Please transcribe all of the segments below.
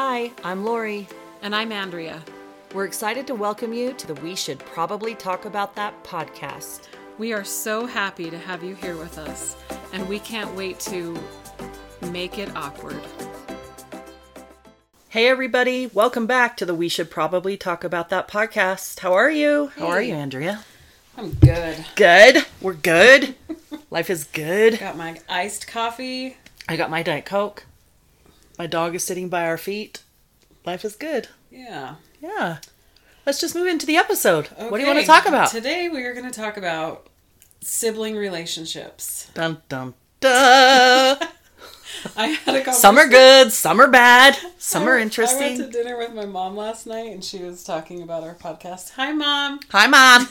Hi, I'm Lori. And I'm Andrea. We're excited to welcome you to the We Should Probably Talk About That podcast. We are so happy to have you here with us, and we can't wait to make it awkward. Hey everybody, welcome back to the We Should Probably Talk About That podcast. How are you? Hey. How are you, Andrea? I'm good. Good? We're good? Life is good. Got my iced coffee. I got my Diet Coke. My dog is sitting by our feet. Life is good. Yeah. Yeah. Let's just move into the episode. Okay. What do you want to talk about? Today we are going to talk about sibling relationships. Dun, dun, dun. I had a conversation. Some are good, some are bad, some are interesting. I went to dinner with my mom last night and she was talking about our podcast. Hi, Mom. Hi, Mom.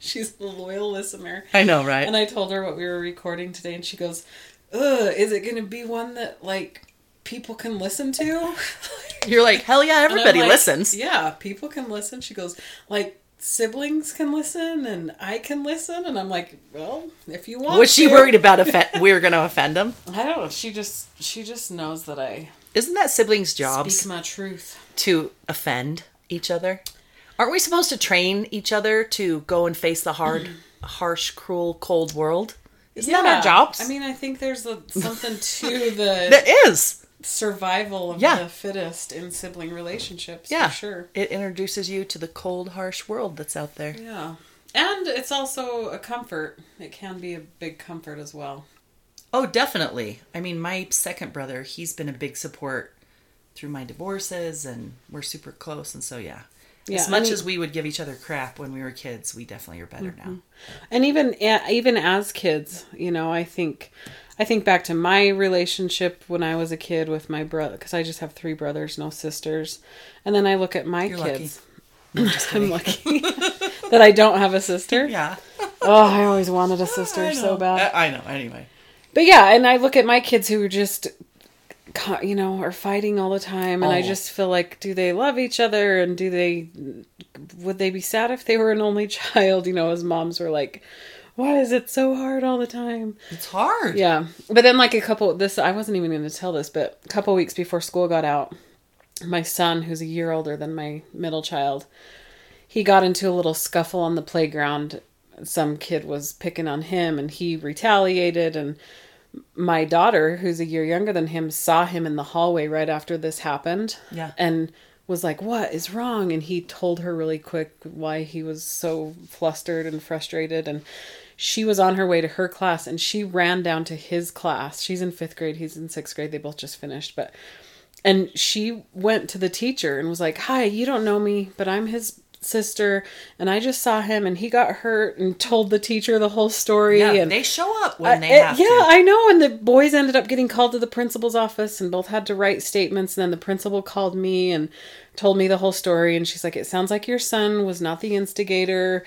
She's the loyal listener. I know, right? And I told her what we were recording today and she goes, ugh, is it going to be one that like people can listen to? You're like, hell yeah, everybody listens. Yeah, people can listen. She goes, like, siblings can listen and I can listen. And I'm like, well, if you want. Was she worried about we're going to offend them? I don't know. She just knows that Isn't that siblings' jobs? Speak my truth. To offend each other? Aren't we supposed to train each other to go and face the hard, harsh, cruel, cold world? Isn't that our jobs? I mean, I think there's something to the that is survival of the fittest in sibling relationships. Yeah, for sure. It introduces you to the cold, harsh world that's out there. Yeah, and it's also a comfort. It can be a big comfort as well. Oh, definitely. I mean, my second brother, he's been a big support through my divorces, and we're super close. And so, yeah. Yeah, as much as we would give each other crap when we were kids, we definitely are better now. And even as kids, you know, I think back to my relationship when I was a kid with my brother, because I just have 3 brothers, no sisters. And then I look at my kids. Lucky. I'm lucky that I don't have a sister. Yeah. Oh, I always wanted a sister so bad. I know. Anyway. But yeah, and I look at my kids who are just, you know, are fighting all the time, and I just feel like, do they love each other, and would they be sad if they were an only child? You know, as moms were like, why is it so hard all the time? It's hard. Yeah. But then like I wasn't even going to tell this, but a couple weeks before school got out, my son, who's a year older than my middle child, he got into a little scuffle on the playground. Some kid was picking on him and he retaliated, and my daughter, who's a year younger than him, saw him in the hallway right after this happened. Yeah. And was like, what is wrong? And he told her really quick why he was so flustered and frustrated. And she was on her way to her class and she ran down to his class. She's in 5th grade. He's in 6th grade. They both just finished. And she went to the teacher and was like, hi, you don't know me, but I'm his sister, and I just saw him and he got hurt, and told the teacher the whole story. Yeah, and they show up when they have to. Yeah, I know. And the boys ended up getting called to the principal's office and both had to write statements. And then the principal called me and told me the whole story. And she's like, it sounds like your son was not the instigator,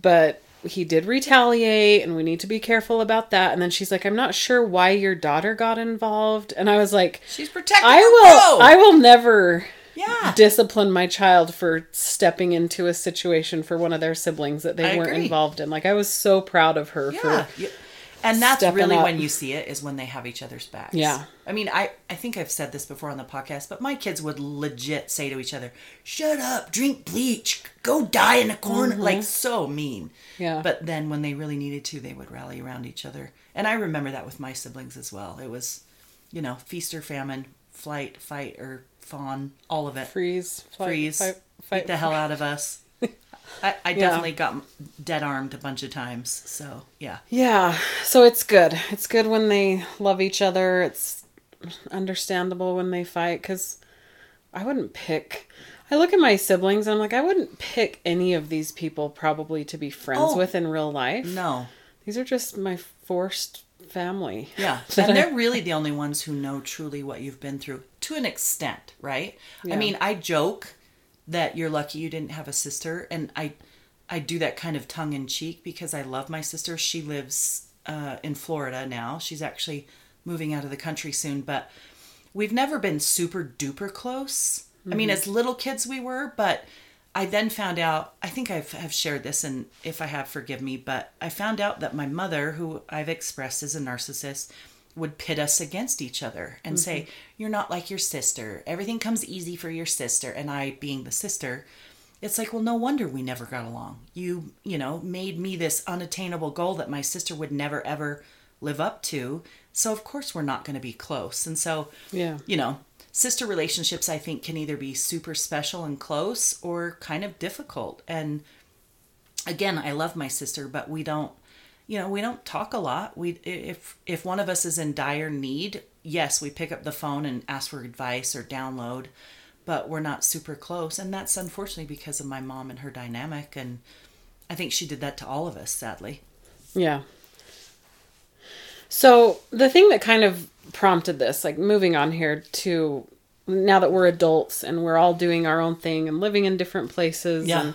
but he did retaliate and we need to be careful about that. And then she's like, I'm not sure why your daughter got involved. And I was like, she's protecting I will never... Yeah. Discipline my child for stepping into a situation for one of their siblings that they weren't involved in. Like, I was so proud of her for and that's really up. When you see it is when they have each other's backs. Yeah. I mean, I think I've said this before on the podcast, but my kids would legit say to each other, shut up, drink bleach, go die in a corner. Mm-hmm. Like, so mean. Yeah. But then when they really needed to, they would rally around each other. And I remember that with my siblings as well. It was, you know, feast or famine, flight, fight, or fawn, all of it. Freeze, fight the hell out of us. I definitely got dead armed a bunch of times. So yeah. So it's good. It's good when they love each other. It's understandable when they fight, because I look at my siblings and I'm like, I wouldn't pick any of these people probably to be friends with in real life. No, these are just my forced family. Yeah. And they're really the only ones who know truly what you've been through to an extent, right? Yeah. I mean, I joke that you're lucky you didn't have a sister, and I do that kind of tongue in cheek because I love my sister. She lives in Florida now. She's actually moving out of the country soon, but we've never been super duper close. Mm-hmm. I mean, as little kids we were, but I then found out, I think I've shared this, and if I have, forgive me, but I found out that my mother, who I've expressed as a narcissist, would pit us against each other and mm-hmm. say, you're not like your sister. Everything comes easy for your sister. And I, being the sister, it's like, well, no wonder we never got along. You know, made me this unattainable goal that my sister would never, ever live up to. So of course we're not going to be close. And so, yeah, you know, sister relationships, I think, can either be super special and close or kind of difficult. And again, I love my sister, but we don't, you know, we don't talk a lot. We, if one of us is in dire need, yes, we pick up the phone and ask for advice or download, but we're not super close. And that's unfortunately because of my mom and her dynamic. And I think she did that to all of us, sadly. Yeah. So the thing that kind of prompted this, like moving on here to now that we're adults and we're all doing our own thing and living in different places. Yeah. And,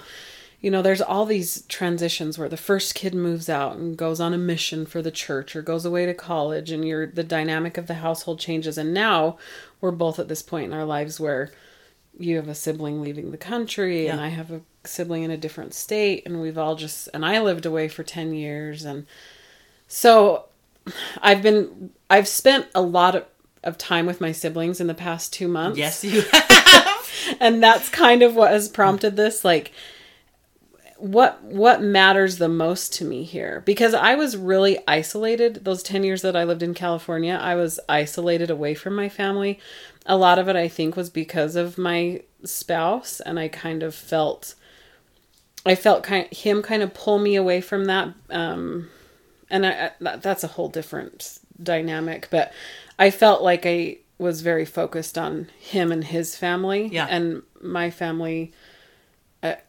you know, there's all these transitions where the first kid moves out and goes on a mission for the church or goes away to college, and the dynamic of the household changes. And now we're both at this point in our lives where you have a sibling leaving the country, yeah, and I have a sibling in a different state, and we've all just, and I lived away for 10 years. And so I've spent a lot of time with my siblings in the past 2 months. Yes, you have. And that's kind of what has prompted this. Like, what matters the most to me here? Because I was really isolated. Those 10 years that I lived in California, I was isolated away from my family. A lot of it, I think, was because of my spouse. And I kind of felt him kind of pull me away from that, and that's a whole different dynamic, but I felt like I was very focused on him and his family, yeah, and my family.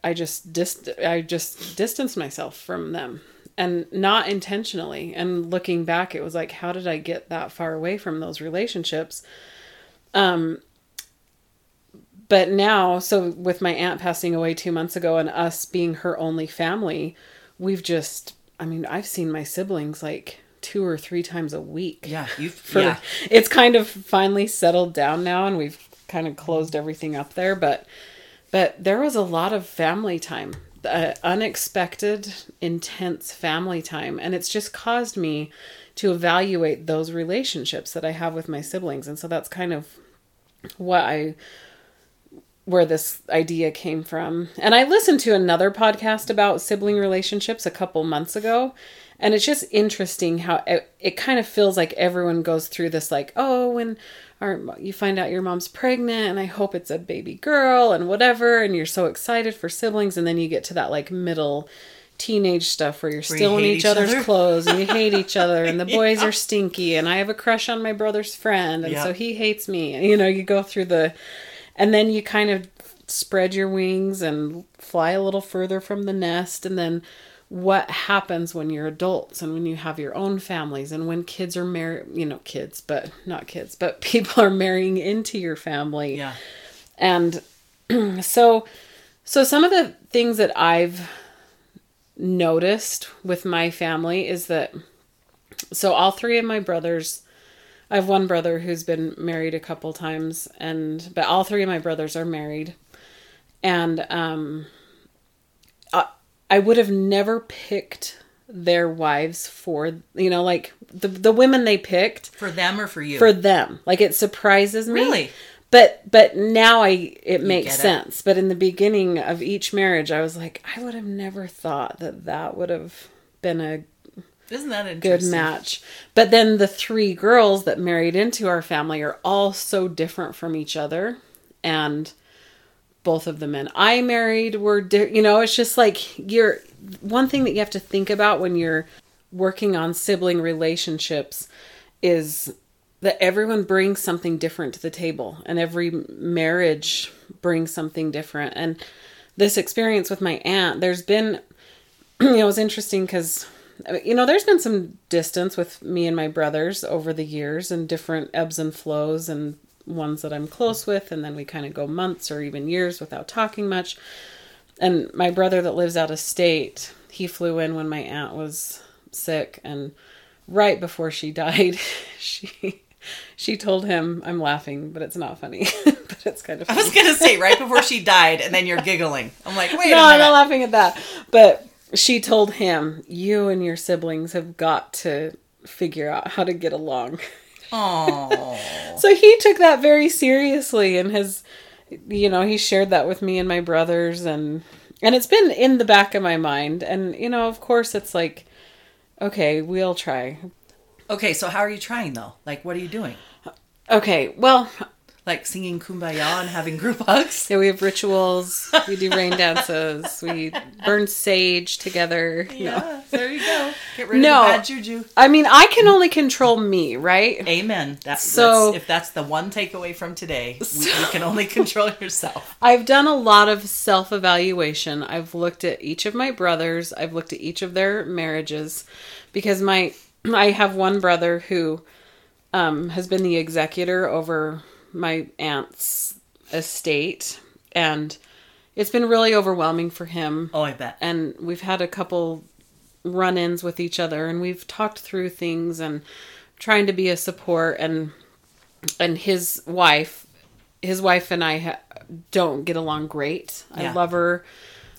I just distanced myself from them, and not intentionally. And looking back, it was like, how did I get that far away from those relationships? But now, so with my aunt passing away 2 months ago and us being her only family, we've just, I mean, I've seen my siblings like 2 or 3 times a week. Yeah. It's kind of finally settled down now, and we've kind of closed everything up there, but there was a lot of family time, unexpected, intense family time. And it's just caused me to evaluate those relationships that I have with my siblings. And so that's kind of where this idea came from. And I listened to another podcast about sibling relationships a couple months ago. And it's just interesting how it kind of feels like everyone goes through this, like, oh, when you find out your mom's pregnant, and I hope it's a baby girl and whatever. And you're so excited for siblings. And then you get to that like middle teenage stuff where you're still in each other's clothes and you hate each other, and the boys, yeah, are stinky, and I have a crush on my brother's friend. And, yeah, so he hates me. And, you know, you go through and then you kind of spread your wings and fly a little further from the nest. And then what happens when you're adults and when you have your own families and when kids are married, you know, but people are marrying into your family. Yeah. And so some of the things that I've noticed with my family is that, so all three of my brothers, I have one brother who's been married a couple times, but all three of my brothers are married. And I would have never picked their wives for, you know, like the women they picked. For them or for you? For them. Like, it surprises me. Really? But now it makes sense. But in the beginning of each marriage, I was like, I would have never thought that would have been a, isn't that interesting? Good match. But then the three girls that married into our family are all so different from each other. And both of the men I married were, you know, it's just like one thing that you have to think about when you're working on sibling relationships is that everyone brings something different to the table, and every marriage brings something different. And this experience with my aunt, there's been, you know, it was interesting because, you know, there's been some distance with me and my brothers over the years, and different ebbs and flows, and ones that I'm close with. And then we kind of go months or even years without talking much. And my brother that lives out of state, he flew in when my aunt was sick, and right before she died, she told him, I'm laughing, but it's not funny, but it's kind of funny. I was going to say right before she died, and then you're giggling. I'm like, wait a minute. No, I'm not laughing at that. But she told him, you and your siblings have got to figure out how to get along. Aww. So he took that very seriously and has, you know, he shared that with me and my brothers, and it's been in the back of my mind. And, you know, of course it's like, okay, we'll try. Okay. So how are you trying though? Like, what are you doing? Okay. Well, like singing Kumbaya and having group hugs. Yeah. We have rituals. We do rain dances. We burn sage together. Yeah. No. There you go. Get rid of the bad juju. I mean, I can only control me, right? Amen. If that's the one takeaway from today, you can only control yourself. I've done a lot of self-evaluation. I've looked at each of my brothers. I've looked at each of their marriages, because I have one brother who has been the executor over my aunt's estate, and it's been really overwhelming for him. Oh, I bet. And we've had a couple run-ins with each other, and we've talked through things and trying to be a support, and his wife and I don't get along great. Yeah. I love her.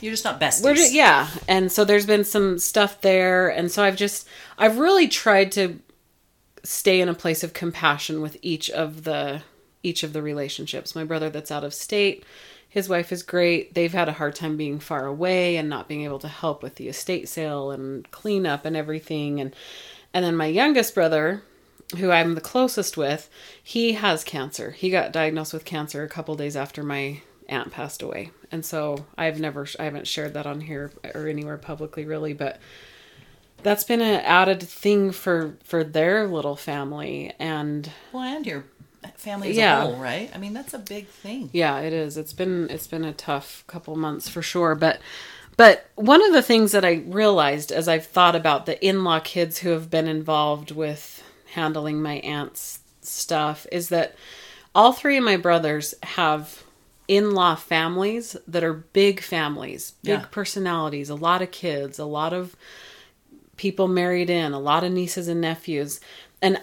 You're just not besties. Yeah. And so there's been some stuff there. And so I've really tried to stay in a place of compassion with each of the relationships. My brother that's out of state, his wife is great. They've had a hard time being far away and not being able to help with the estate sale and cleanup and everything. And then my youngest brother, who I'm the closest with, he has cancer. He got diagnosed with cancer a couple days after my aunt passed away. And so I haven't shared that on here or anywhere publicly really, but that's been an added thing for their little family. And your family as a whole, right? I mean, that's a big thing. Yeah, it is. It's been a tough couple months for sure. But one of the things that I realized as I've thought about the in-law kids who have been involved with handling my aunt's stuff is that all three of my brothers have in-law families that are big families, big personalities, a lot of kids, a lot of people married in, a lot of nieces and nephews. And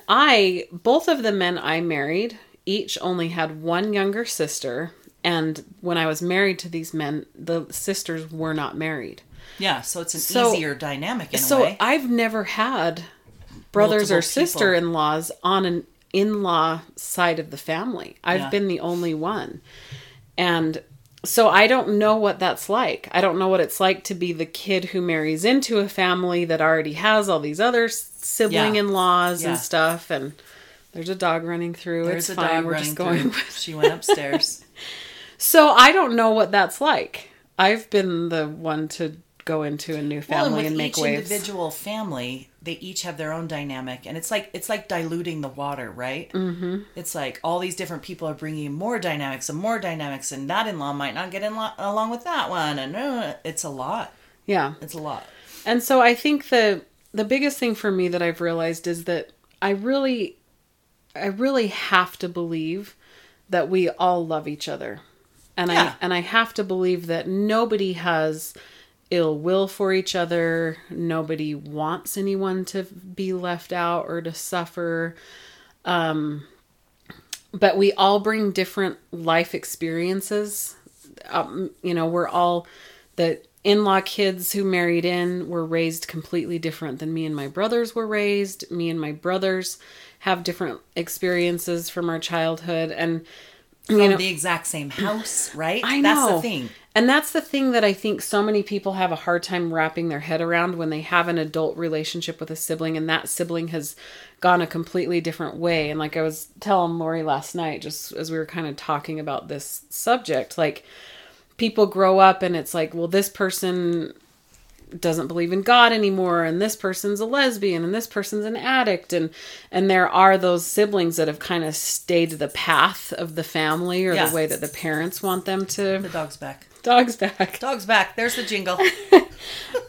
both of the men I married, each only had one younger sister. And when I was married to these men, the sisters were not married. Yeah. So it's an easier dynamic in a way. So I've never had brothers or sister-in-laws on an in-law side of the family. I've been the only one. And so I don't know what that's like. I don't know what it's like to be the kid who marries into a family that already has all these other sibling in-laws and stuff. And there's a dog running through. There's it's fine. We're just going. She went upstairs. So I don't know what that's like. I've been the one to go into a new family and make waves. Each individual family, they each have their own dynamic, and it's like diluting the water, right? Mm-hmm. It's like all these different people are bringing more dynamics, and that in-law might not get along with that one, and it's a lot. Yeah, it's a lot. And so I think the biggest thing for me that I've realized is that I really have to believe that we all love each other, and I have to believe that nobody has ill will for each other. Nobody wants anyone to be left out or to suffer. But we all bring different life experiences. You know, we're all the in-law kids who married in were raised completely different than me and my brothers were raised. Me and my brothers have different experiences from our childhood and from the exact same house, right? I know. That's the thing. And that's the thing that I think so many people have a hard time wrapping their head around when they have an adult relationship with a sibling and that sibling has gone a completely different way. And like I was telling Lori last night, just as we were kind of talking about this subject, like people grow up and it's like, well, this person doesn't believe in God anymore, and this person's a lesbian, and this person's an addict, and there are those siblings that have kind of stayed the path of the family or the way that the parents want them to. The dog's back. Dog's back. Dog's back. There's the jingle.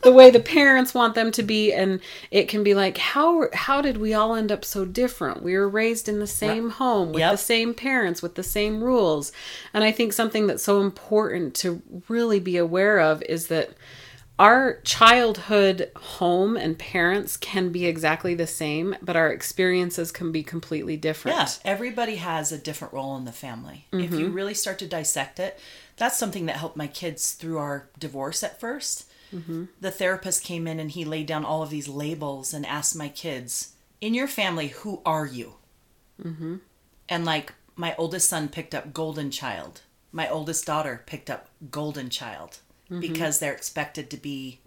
The way the parents want them to be, and it can be like, how did we all end up so different? We were raised in the same home with the same parents, with the same rules. And I think something that's so important to really be aware of is that our childhood home and parents can be exactly the same, but our experiences can be completely different. Yeah, everybody has a different role in the family. Mm-hmm. If you really start to dissect it, that's something that helped my kids through our divorce at first. Mm-hmm. The therapist came in and he laid down all of these labels and asked my kids, in your family, who are you? Mm-hmm. And like my oldest son picked up golden child. My oldest daughter picked up golden child mm-hmm. because they're expected to be,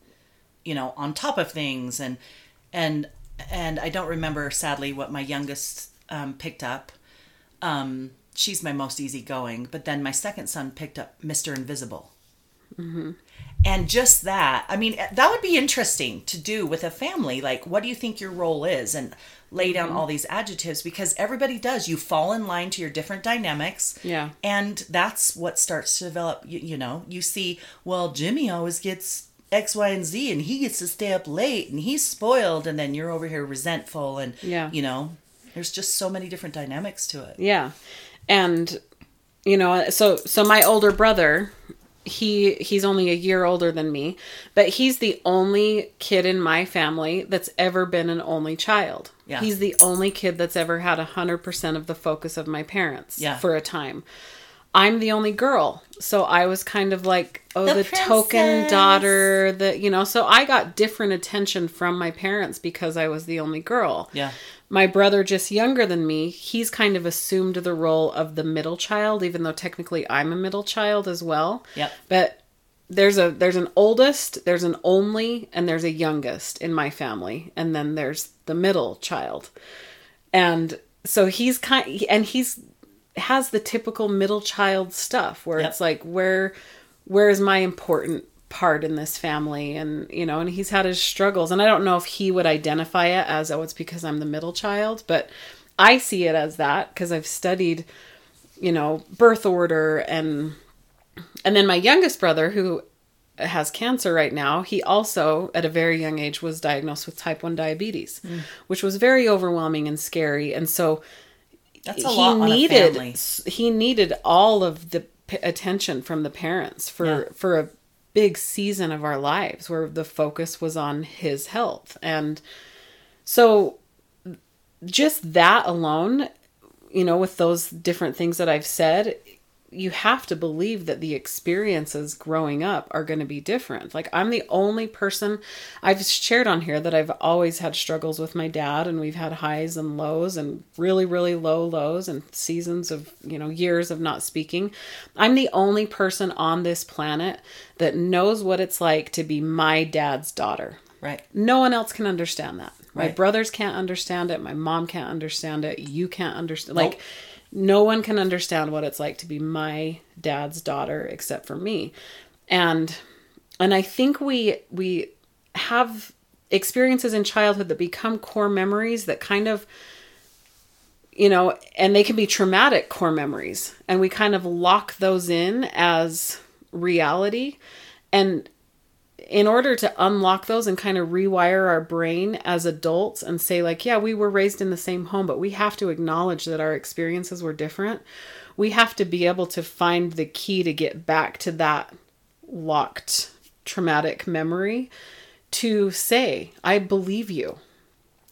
you know, on top of things. And I don't remember, sadly, what my youngest picked up. She's my most easygoing. But then my second son picked up Mr. Invisible. Mm-hmm. And just that, I mean, that would be interesting to do with a family. Like, what do you think your role is? And lay down mm-hmm. all these adjectives, because everybody does. You fall in line to your different dynamics. Yeah. And that's what starts to develop. You know, you see, well, Jimmy always gets X, Y, and Z, and he gets to stay up late, and he's spoiled. And then you're over here resentful. And, yeah. you know, there's just so many different dynamics to it. Yeah. And, you know, so my older brother, he's only a year older than me, but he's the only kid in my family that's ever been an only child. Yeah. He's the only kid that's ever had 100% of the focus of my parents yeah. for a time. I'm the only girl. So I was kind of like, oh, the token daughter, the, you know, so I got different attention from my parents because I was the only girl. Yeah. My brother, just younger than me, he's kind of assumed the role of the middle child, even though technically I'm a middle child as well. Yep. But there's an oldest, there's an only, and there's a youngest in my family. And then there's the middle child. And so he has the typical middle child stuff where yep. it's like, where is my important part in this family? And, you know, and he's had his struggles, and I don't know if he would identify it as, oh, it's because I'm the middle child, but I see it as that because I've studied, you know, birth order. And then my youngest brother, who has cancer right now, he also at a very young age was diagnosed with type 1 diabetes, which was very overwhelming and scary. And so that's a lot on a family. He needed all of the attention from the parents for a big season of our lives where the focus was on his health. And so just that alone, you know, with those different things that I've said, you have to believe that the experiences growing up are going to be different. Like, I'm the only person I've shared on here that I've always had struggles with my dad, and we've had highs and lows and really, really low lows and seasons of, you know, years of not speaking. I'm the only person on this planet that knows what it's like to be my dad's daughter. Right. No one else can understand that. Right. My brothers can't understand it. My mom can't understand it. You can't understand. Nope. Like, no one can understand what it's like to be my dad's daughter except for me. And I think we have experiences in childhood that become core memories that kind of, you know, and they can be traumatic core memories. And we kind of lock those in as reality. And in order to unlock those and kind of rewire our brain as adults and say like, yeah, we were raised in the same home, but we have to acknowledge that our experiences were different. We have to be able to find the key to get back to that locked traumatic memory to say, I believe you.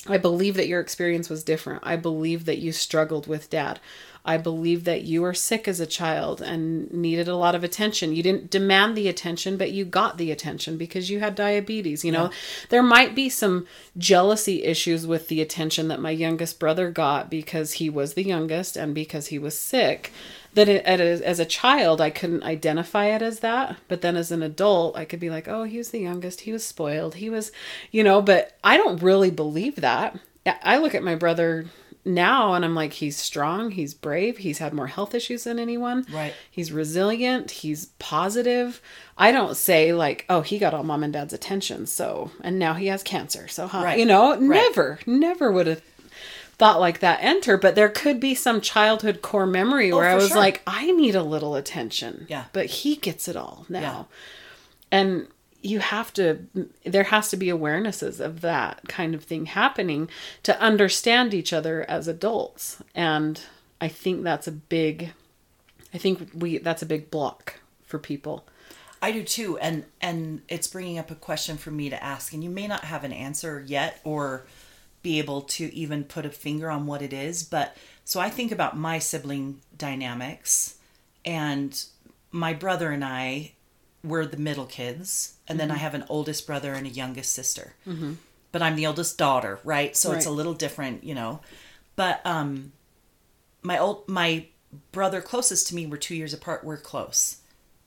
I believe that your experience was different. I believe that you struggled with dad. I believe that you were sick as a child and needed a lot of attention. You didn't demand the attention, but you got the attention because you had diabetes. You know, yeah. There might be some jealousy issues with the attention that my youngest brother got because he was the youngest and because he was sick. That as a child, I couldn't identify it as that. But then as an adult, I could be like, oh, he was the youngest. He was spoiled. He was, you know, but I don't really believe that. I look at my brother now and I'm like, he's strong, he's brave, he's had more health issues than anyone. Right. He's resilient, he's positive. I don't say like, oh, he got all mom and dad's attention, so, and now he has cancer. So, huh? Right. You know, right. never would have thought like that enter, but there could be some childhood core memory where I was like, I need a little attention. Yeah. But he gets it all now. Yeah. And there has to be awarenesses of that kind of thing happening to understand each other as adults. And I think that's a big block for people. I do too. And it's bringing up a question for me to ask, and you may not have an answer yet or be able to even put a finger on what it is. But so I think about my sibling dynamics, and my brother and I, we're the middle kids, and then I have an oldest brother and a youngest sister. Mm-hmm. but I'm the oldest daughter, right? So it's a little different, you know. But my brother closest to me were 2 years apart. We're close.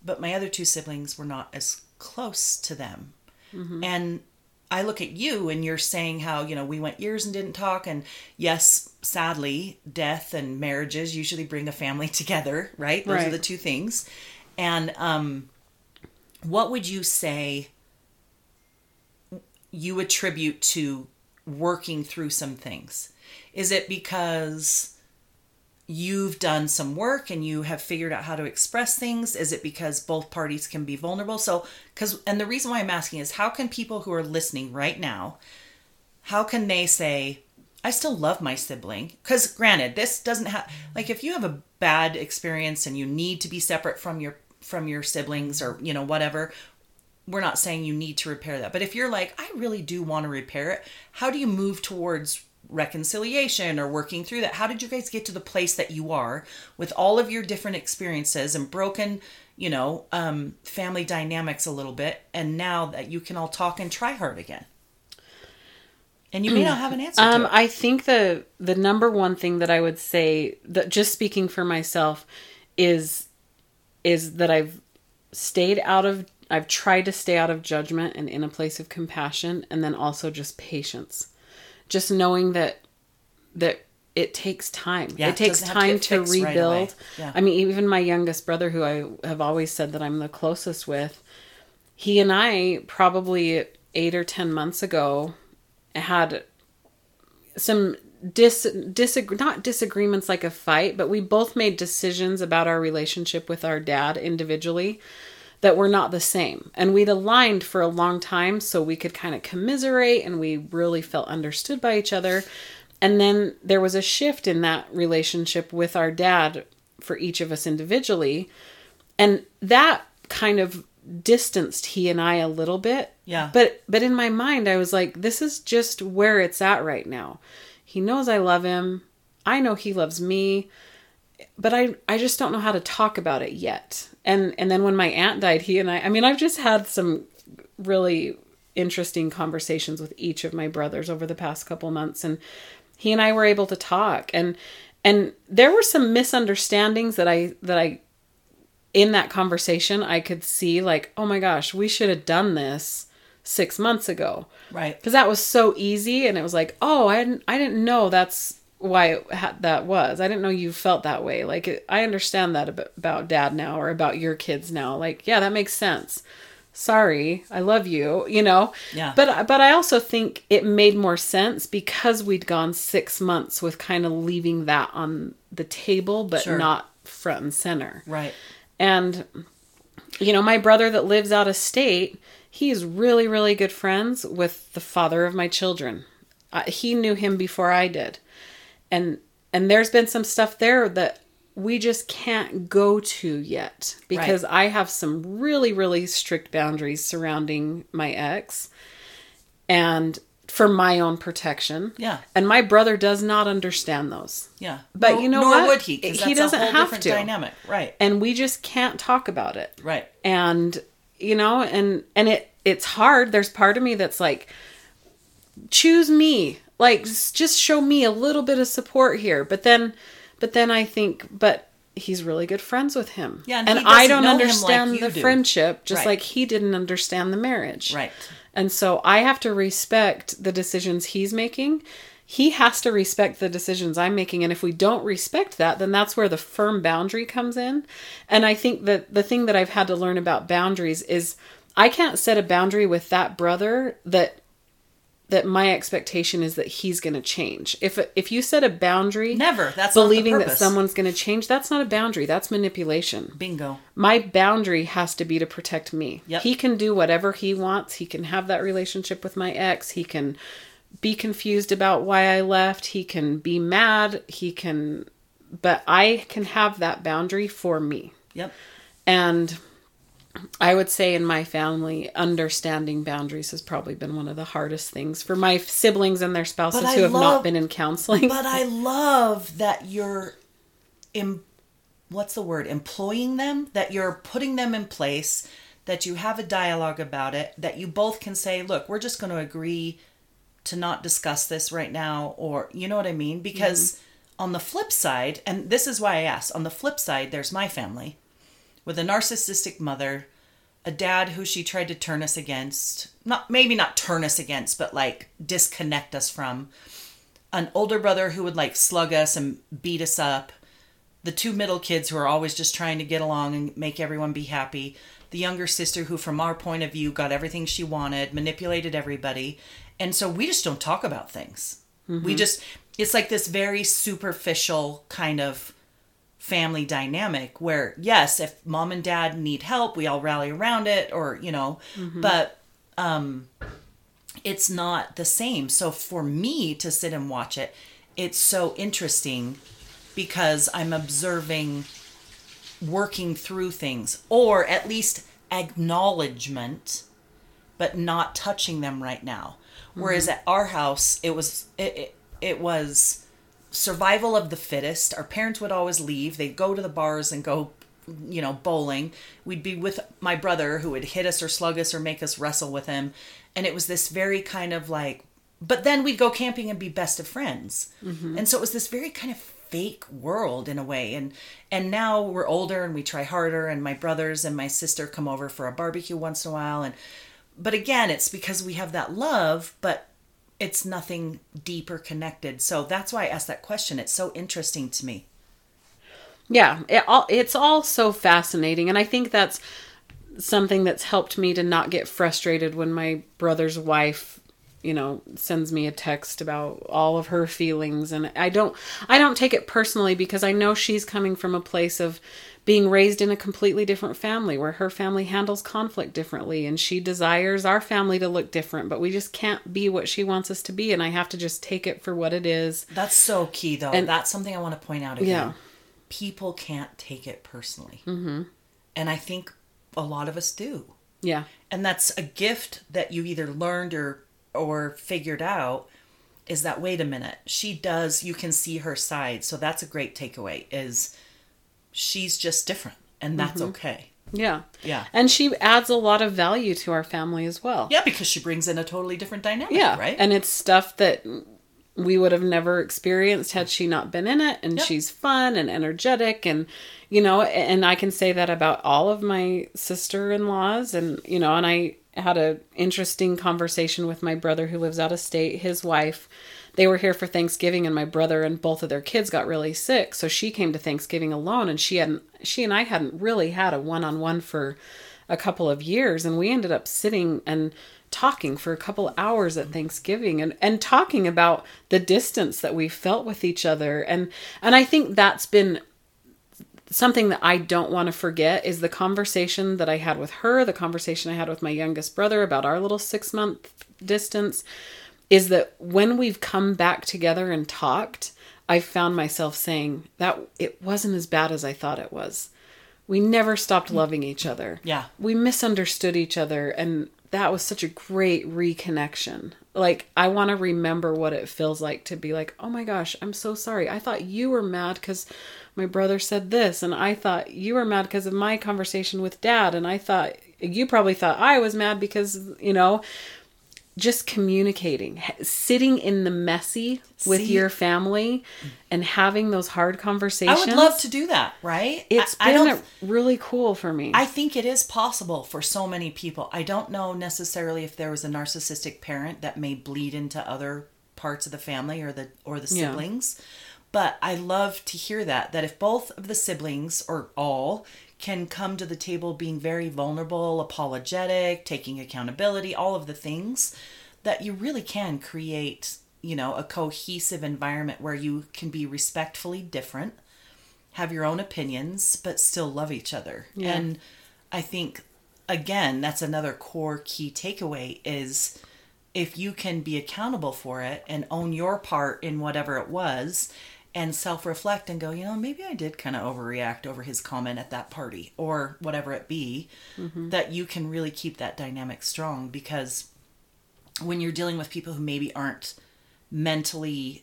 But my other two siblings were not as close to them. Mm-hmm. And I look at you and you're saying how, you know, we went years and didn't talk. And yes, sadly, death and marriages usually bring a family together, right? Those are the two things. And what would you say you attribute to working through some things? Is it because you've done some work and you have figured out how to express things? Is it because both parties can be vulnerable? So, and the reason why I'm asking is how can people who are listening right now, how can they say, I still love my sibling? Because granted, this doesn't have, like, if you have a bad experience and you need to be separate from your siblings or, you know, whatever, we're not saying you need to repair that. But if you're like, I really do want to repair it, how do you move towards reconciliation or working through that? How did you guys get to the place that you are with all of your different experiences and broken, you know, family dynamics a little bit, and now that you can all talk and try hard again? And you may not have an answer to it. I think the number one thing that I would say, that just speaking for myself, is that I've tried to stay out of judgment and in a place of compassion, and then also just patience. Just knowing that it takes time. Yeah, it takes time to rebuild. Right, yeah. I mean, even my youngest brother, who I have always said that I'm the closest with, he and I probably 8 or 10 months ago had some not disagreements like a fight, but we both made decisions about our relationship with our dad individually that were not the same. And we'd aligned for a long time so we could kind of commiserate, and we really felt understood by each other. And then there was a shift in that relationship with our dad for each of us individually. And that kind of distanced he and I a little bit. Yeah. But in my mind, I was like, this is just where it's at right now. He knows I love him. I know he loves me. But I just don't know how to talk about it yet. And then when my aunt died, he and I mean, I've just had some really interesting conversations with each of my brothers over the past couple months. And he and I were able to talk. And there were some misunderstandings that I in that conversation, I could see, like, oh my gosh, we should have done this 6 months ago. Right. Because that was so easy. And it was like, oh, I didn't know that's why that was. I didn't know you felt that way. Like, I understand that about dad now, or about your kids now. Like, yeah, that makes sense. Sorry. I love you, you know? Yeah. But I also think it made more sense because we'd gone 6 months with kind of leaving that on the table, but not front and center. Right. And, you know, my brother that lives out of state, he's really, really good friends with the father of my children. He knew him before I did. And there's been some stuff there that we just can't go to yet, because I have some really, really strict boundaries surrounding my ex, and for my own protection. Yeah. And my brother does not understand those. Yeah. But you know what? Nor would he, because that's a whole different dynamic. Right. And we just can't talk about it. Right. And, you know, and it's hard. There's part of me that's like, choose me. Like, just show me a little bit of support here. But then I think, but he's really good friends with him. Yeah, and I don't understand the friendship, just like he didn't understand the marriage. Right. And so I have to respect the decisions he's making. He has to respect the decisions I'm making. And if we don't respect that, then that's where the firm boundary comes in. And I think that the thing that I've had to learn about boundaries is I can't set a boundary with that brother that my expectation is that he's going to change. If you set a boundary, never. That's believing that someone's going to change, that's not a boundary. That's manipulation. Bingo. My boundary has to be to protect me. Yep. He can do whatever he wants. He can have that relationship with my ex. He can be confused about why I left. He can be mad. But I can have that boundary for me. Yep. And I would say in my family, understanding boundaries has probably been one of the hardest things for my siblings and their spouses who have not been in counseling. But I love that you're, employing them, that you're putting them in place, that you have a dialogue about it, that you both can say, look, we're just going to agree to not discuss this right now, or you know what I mean? Because on the flip side, and this is why I asked, on the flip side, there's my family with a narcissistic mother, a dad who she tried to turn us against, but like disconnect us from, an older brother who would like slug us and beat us up, the two middle kids who are always just trying to get along and make everyone be happy, the younger sister who, from our point of view, got everything she wanted, manipulated everybody. And so we just don't talk about things. Mm-hmm. We just, it's like this very superficial kind of family dynamic where, yes, if mom and dad need help, we all rally around it, or, you know, but it's not the same. So for me to sit and watch it, it's so interesting because I'm observing, working through things, or at least acknowledgement, but not touching them right now. Whereas at our house, it was survival of the fittest. Our parents would always leave. They'd go to the bars and go, you know, bowling. We'd be with my brother who would hit us or slug us or make us wrestle with him. And it was this very kind of like, but then we'd go camping and be best of friends. And so it was this very kind of fake world in a way. And now we're older and we try harder, and my brothers and my sister come over for a barbecue once in a while. But again, it's because we have that love, but it's nothing deep or connected. So that's why I asked that question. It's so interesting to me. Yeah, it's all so fascinating. And I think that's something that's helped me to not get frustrated when my brother's wife, you know, sends me a text about all of her feelings. And I don't take it personally because I know she's coming from a place of being raised in a completely different family where her family handles conflict differently, and she desires our family to look different, but we just can't be what she wants us to be. And I have to just take it for what it is. That's so key though. And that's something I want to point out again. Yeah. People can't take it personally. And I think a lot of us do. Yeah. And that's a gift that you either learned or figured out, is that, wait a minute, she does, you can see her side. So that's a great takeaway, is she's just different, and that's okay. Yeah. Yeah. And she adds a lot of value to our family as well. Yeah, because she brings in a totally different dynamic, right? And it's stuff that we would have never experienced had she not been in it. And she's fun and energetic, and, you know, and I can say that about all of my sister-in-laws. And, you know, and I had an interesting conversation with my brother who lives out of state, his wife. They were here for Thanksgiving, and my brother and both of their kids got really sick. So she came to Thanksgiving alone, and she and I hadn't really had a one-on-one for a couple of years. And we ended up sitting and talking for a couple hours at Thanksgiving, and talking about the distance that we felt with each other. And I think that's been something that I don't want to forget, is the conversation that I had with her, the conversation I had with my youngest brother about our little 6-month distance, is that when we've come back together and talked, I found myself saying that it wasn't as bad as I thought it was. We never stopped loving each other. Yeah. We misunderstood each other, and that was such a great reconnection. Like, I want to remember what it feels like to be like, oh my gosh, I'm so sorry. I thought you were mad because my brother said this, and I thought you were mad because of my conversation with dad, and I thought you probably thought I was mad because, you know, just communicating, sitting in the messy with your family and having those hard conversations. I would love to do that, right? It's been really cool for me. I think it is possible for so many people. I don't know necessarily if there was a narcissistic parent that may bleed into other parts of the family or the siblings. Yeah. But I love to hear that if both of the siblings, or all, can come to the table being very vulnerable, apologetic, taking accountability, all of the things, that you really can create, you know, a cohesive environment where you can be respectfully different, have your own opinions, but still love each other. Yeah. And I think, again, that's another core key takeaway, is if you can be accountable for it and own your part in whatever it was, and self-reflect and go, you know, maybe I did kind of overreact over his comment at that party or whatever it be, that you can really keep that dynamic strong. Because when you're dealing with people who maybe aren't mentally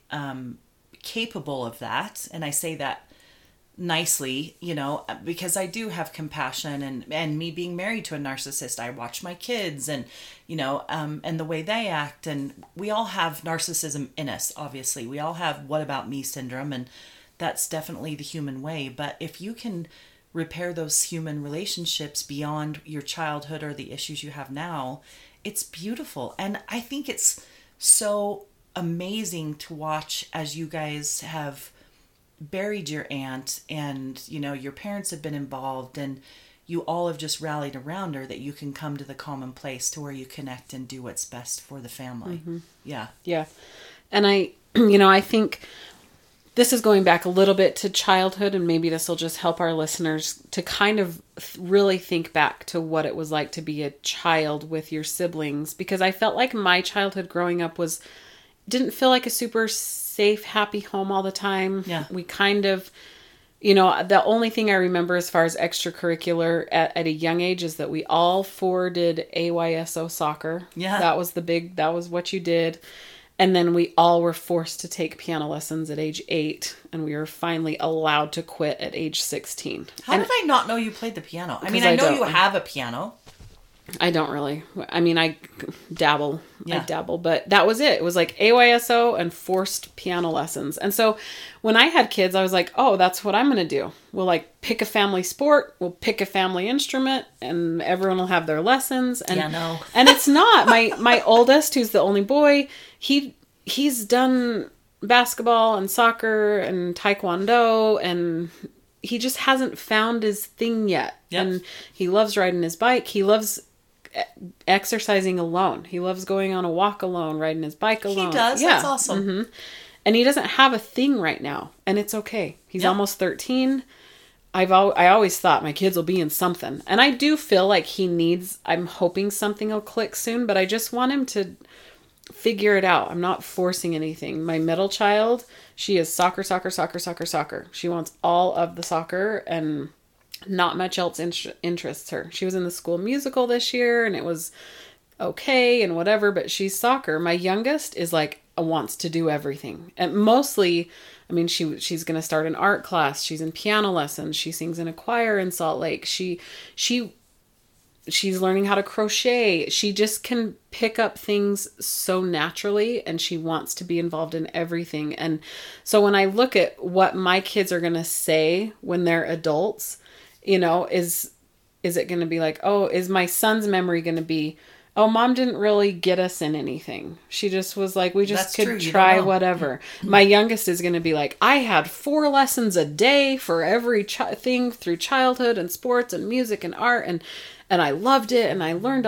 capable of that, and I say that nicely, you know, because I do have compassion, and me being married to a narcissist, I watch my kids and, you know, and the way they act. And we all have narcissism in us, obviously. We all have what about me syndrome, and that's definitely the human way. But if you can repair those human relationships beyond your childhood or the issues you have now, it's beautiful. And I think it's so amazing to watch as you guys have buried your aunt, and you know your parents have been involved, and you all have just rallied around her, that you can come to the common place to where you connect and do what's best for the family. Mm-hmm. Yeah And I I think this is going back a little bit to childhood, and maybe this will just help our listeners to kind of really think back to what it was like to be a child with your siblings, because I felt like my childhood growing up didn't feel like a super safe, happy home all the time. Yeah. We kind of, the only thing I remember as far as extracurricular at a young age is that we all four did AYSO soccer. Yeah. That was what you did. And then we all were forced to take piano lessons at age 8, and we were finally allowed to quit at age 16. Did I not know you played the piano? I mean, I know you have a piano. I don't really. I mean, I dabble. Yeah. I dabble, but that was it. It was like AYSO and forced piano lessons. And so when I had kids, I was like, oh, that's what I'm going to do. We'll pick a family sport. We'll pick a family instrument, and everyone will have their lessons. And, and it's not my oldest, who's the only boy. He's done basketball and soccer and taekwondo, and he just hasn't found his thing yet. Yep. And he loves riding his bike. He loves exercising alone. He loves going on a walk alone, riding his bike alone. He does. Yeah. That's awesome. Mm-hmm. And he doesn't have a thing right now, and it's okay. He's almost 13. I always thought my kids will be in something, and I do feel like I'm hoping something will click soon, but I just want him to figure it out. I'm not forcing anything. My middle child, she is soccer. She wants all of the soccer, and not much else interests her. She was in the school musical this year, and it was okay and whatever, but she's soccer. My youngest is wants to do everything. And mostly, I mean, she's going to start an art class. She's in piano lessons. She sings in a choir in Salt Lake. She's learning how to crochet. She just can pick up things so naturally, and she wants to be involved in everything. And so when I look at what my kids are going to say when they're adults, is it going to be is my son's memory going to be, oh, Mom didn't really get us in anything. She just was we just could try whatever. My youngest is going to be I had 4 lessons a day for every thing through childhood, and sports and music and art, and I loved it, and I learned,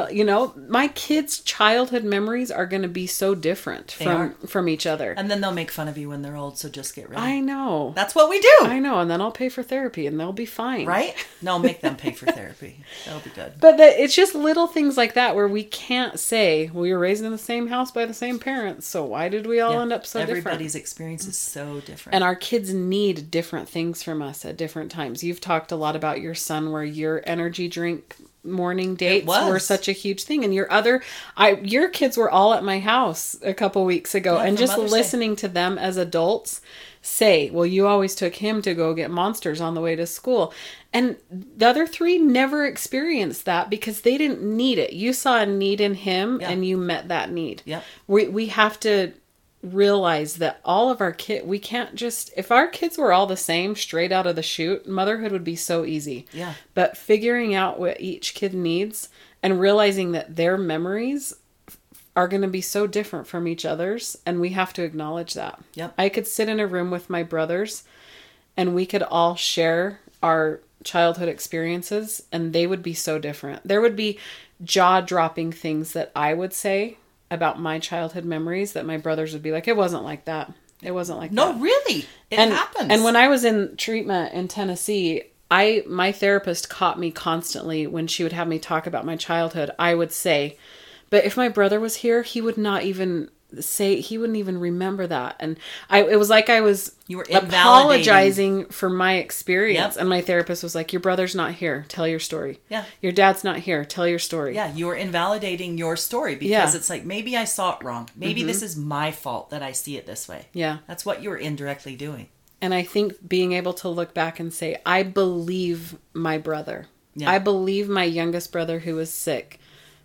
my kids' childhood memories are going to be so different from each other. And then they'll make fun of you when they're old, so just get ready. I know. That's what we do. I know, and then I'll pay for therapy, and they'll be fine. Right? No, make them pay for therapy. That'll be good. But it's just little things like that where we can't say, we were raised in the same house by the same parents, so why did we all end up so different? Everybody's experience is so different. And our kids need different things from us at different times. You've talked a lot about your son, where your energy drink morning dates were such a huge thing, and your kids were all at my house a couple weeks ago, and just listening to them as adults say, well, you always took him to go get Monsters on the way to school, and the other 3 never experienced that because they didn't need it. You saw a need in him, and you met that need. We have to realize that all of our kids, we can't just, if our kids were all the same straight out of the chute, motherhood would be so easy. Yeah. But figuring out what each kid needs and realizing that their memories are going to be so different from each other's, and we have to acknowledge that. Yep. I could sit in a room with my brothers, and we could all share our childhood experiences, and they would be so different. There would be jaw-dropping things that I would say about my childhood memories that my brothers would be like, it wasn't like that. It wasn't like that. No, really. It happens. And when I was in treatment in Tennessee, my therapist caught me constantly when she would have me talk about my childhood. I would say, but if my brother was here, he would not even say, he wouldn't even remember that. And it was like I was apologizing for my experience. Yep. And my therapist was like, your brother's not here. Tell your story. Yeah. Your dad's not here. Tell your story. Yeah. You were invalidating your story because it's maybe I saw it wrong. Maybe this is my fault that I see it this way. Yeah. That's what you were indirectly doing. And I think being able to look back and say, I believe my brother. Yeah. I believe my youngest brother who was sick,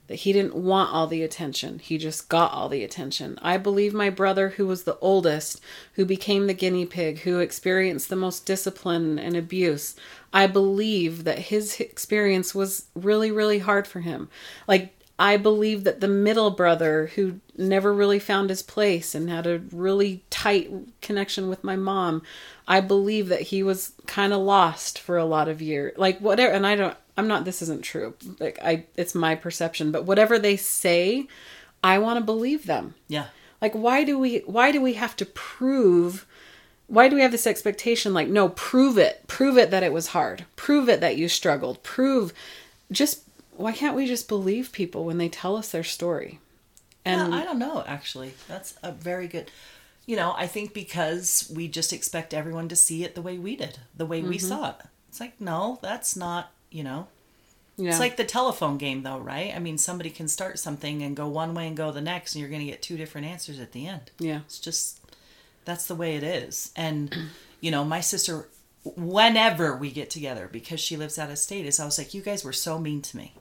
that he didn't want all the attention. He just got all the attention. I believe my brother who was the oldest, who became the guinea pig, who experienced the most discipline and abuse. I believe that his experience was really, really hard for him. Like, I believe that the middle brother who never really found his place and had a really tight connection with my mom, I believe that he was kind of lost for a lot of years. Like, whatever. And this isn't true. Like, it's my perception, but whatever they say, I want to believe them. Yeah. Like, why do we have to prove? Why do we have this expectation? Like, no, prove it that it was hard. Prove it that you struggled. Why can't we just believe people when they tell us their story? And yeah, I don't know, actually. That's a very good... I think because we just expect everyone to see it the way we did, the way we saw it. It's like, no, that's not, Yeah. It's like the telephone game, though, right? I mean, somebody can start something and go one way and go the next, and you're going to get two different answers at the end. Yeah. It's just... That's the way it is. And, my sister, whenever we get together, because she lives out of state, is I was like, you guys were so mean to me.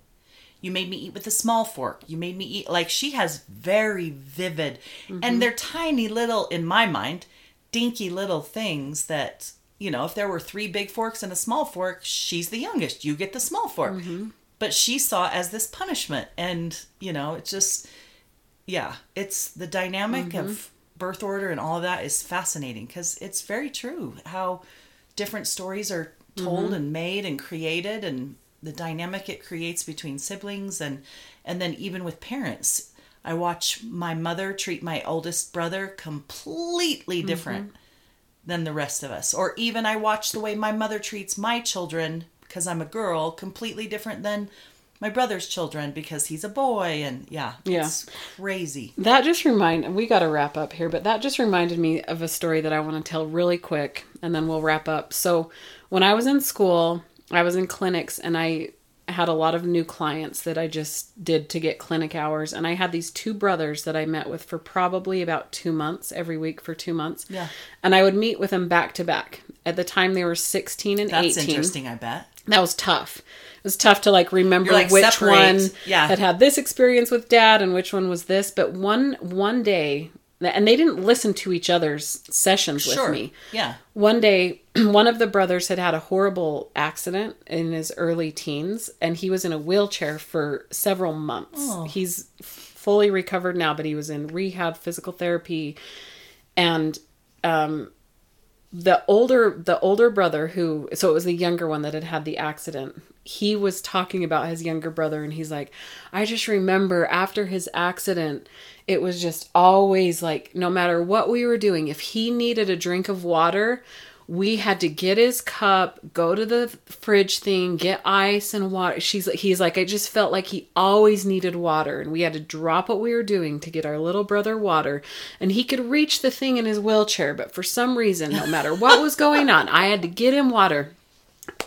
You made me eat with a small fork. You made me eat. Like, she has very vivid, and they're tiny little, in my mind, dinky little things that, if there were 3 big forks and a small fork, she's the youngest. You get the small fork. Mm-hmm. But she saw it as this punishment. And, it's just, yeah, it's the dynamic of birth order and all of that is fascinating, because it's very true how different stories are told and made and created, and the dynamic it creates between siblings and then even with parents. I watch my mother treat my oldest brother completely different than the rest of us. Or even I watch the way my mother treats my children, because I'm a girl, completely different than my brother's children, because he's a boy. And it's crazy. We got to wrap up here, but that just reminded me of a story that I want to tell really quick, and then we'll wrap up. So when I was in school, I was in clinics, and I had a lot of new clients that I just did to get clinic hours. And I had these 2 brothers that I met with for probably about 2 months, every week for 2 months. Yeah. And I would meet with them back to back. At the time they were 16 and 18. That's interesting, I bet. That was tough. It was tough to remember which one had had this experience with dad and which one was this. But one day, and they didn't listen to each other's sessions with me. Yeah. One day, one of the brothers had a horrible accident in his early teens, and he was in a wheelchair for several months. Oh. He's fully recovered now, but he was in rehab, physical therapy, and the older brother so it was the younger one that had the accident. He was talking about his younger brother, and he's like, I just remember after his accident, it was just always no matter what we were doing, if he needed a drink of water, we had to get his cup, go to the fridge thing, get ice and water. He's like, I just felt like he always needed water, and we had to drop what we were doing to get our little brother water, and he could reach the thing in his wheelchair. But for some reason, no matter what was going on, I had to get him water.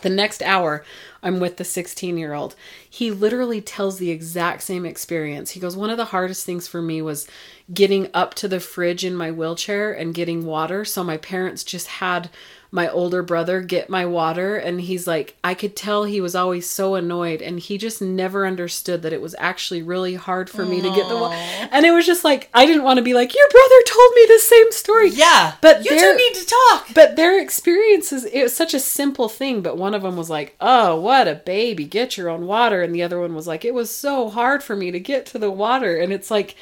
The next hour, I'm with the 16-year-old. He literally tells the exact same experience. He goes, one of the hardest things for me was getting up to the fridge in my wheelchair and getting water. So my parents just had my older brother get my water. And he's like, I could tell he was always so annoyed. And he just never understood that it was actually really hard for me to get the water. And it was just I didn't want to be your brother told me the same story. Yeah, but you two need to talk. But their experiences, it was such a simple thing. But one of them was like, oh, what a baby, get your own water. And the other one was like, it was so hard for me to get to the water. And it's like,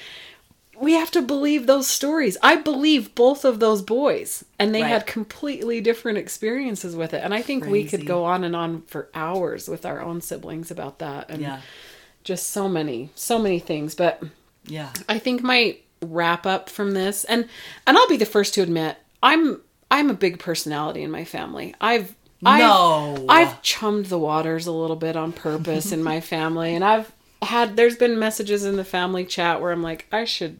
we have to believe those stories. I believe both of those boys, and they had completely different experiences with it. And I think we could go on and on for hours with our own siblings about that. And just so many things. But yeah, I think my wrap up from this, and I'll be the first to admit, I'm a big personality in my family. I've chummed the waters a little bit on purpose in my family. And there's been messages in the family chat where I'm like, I should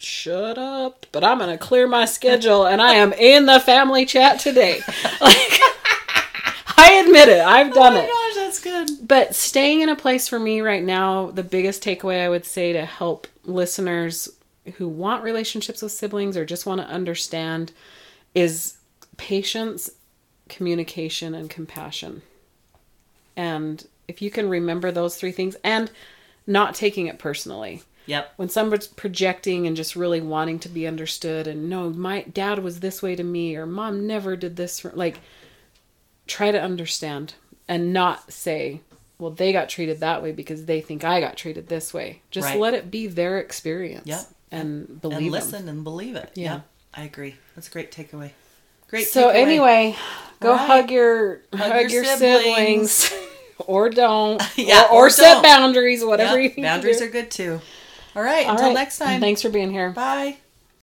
shut up, but I'm going to clear my schedule. And I am in the family chat today. I admit it. I've done it. Oh my gosh, that's good. But staying in a place for me right now, the biggest takeaway I would say to help listeners who want relationships with siblings or just want to understand is patience, communication, and compassion. And if you can remember those three things and not taking it personally. Yep. When someone's projecting and just really wanting to be understood and no, my dad was this way to me or mom never did this. Like, try to understand and not say, well, they got treated that way because they think I got treated this way. Just right. Let it be their experience. Yep. And believe it. And listen them. And believe it. Yeah. Yep. I agree. That's a great takeaway. Great so takeaway. So anyway, go right. hug your siblings. Or don't. Yeah, or set don't. Boundaries, whatever yep. you need Boundaries to do. Are good too. All right. Until next time. Thanks for being here. Bye.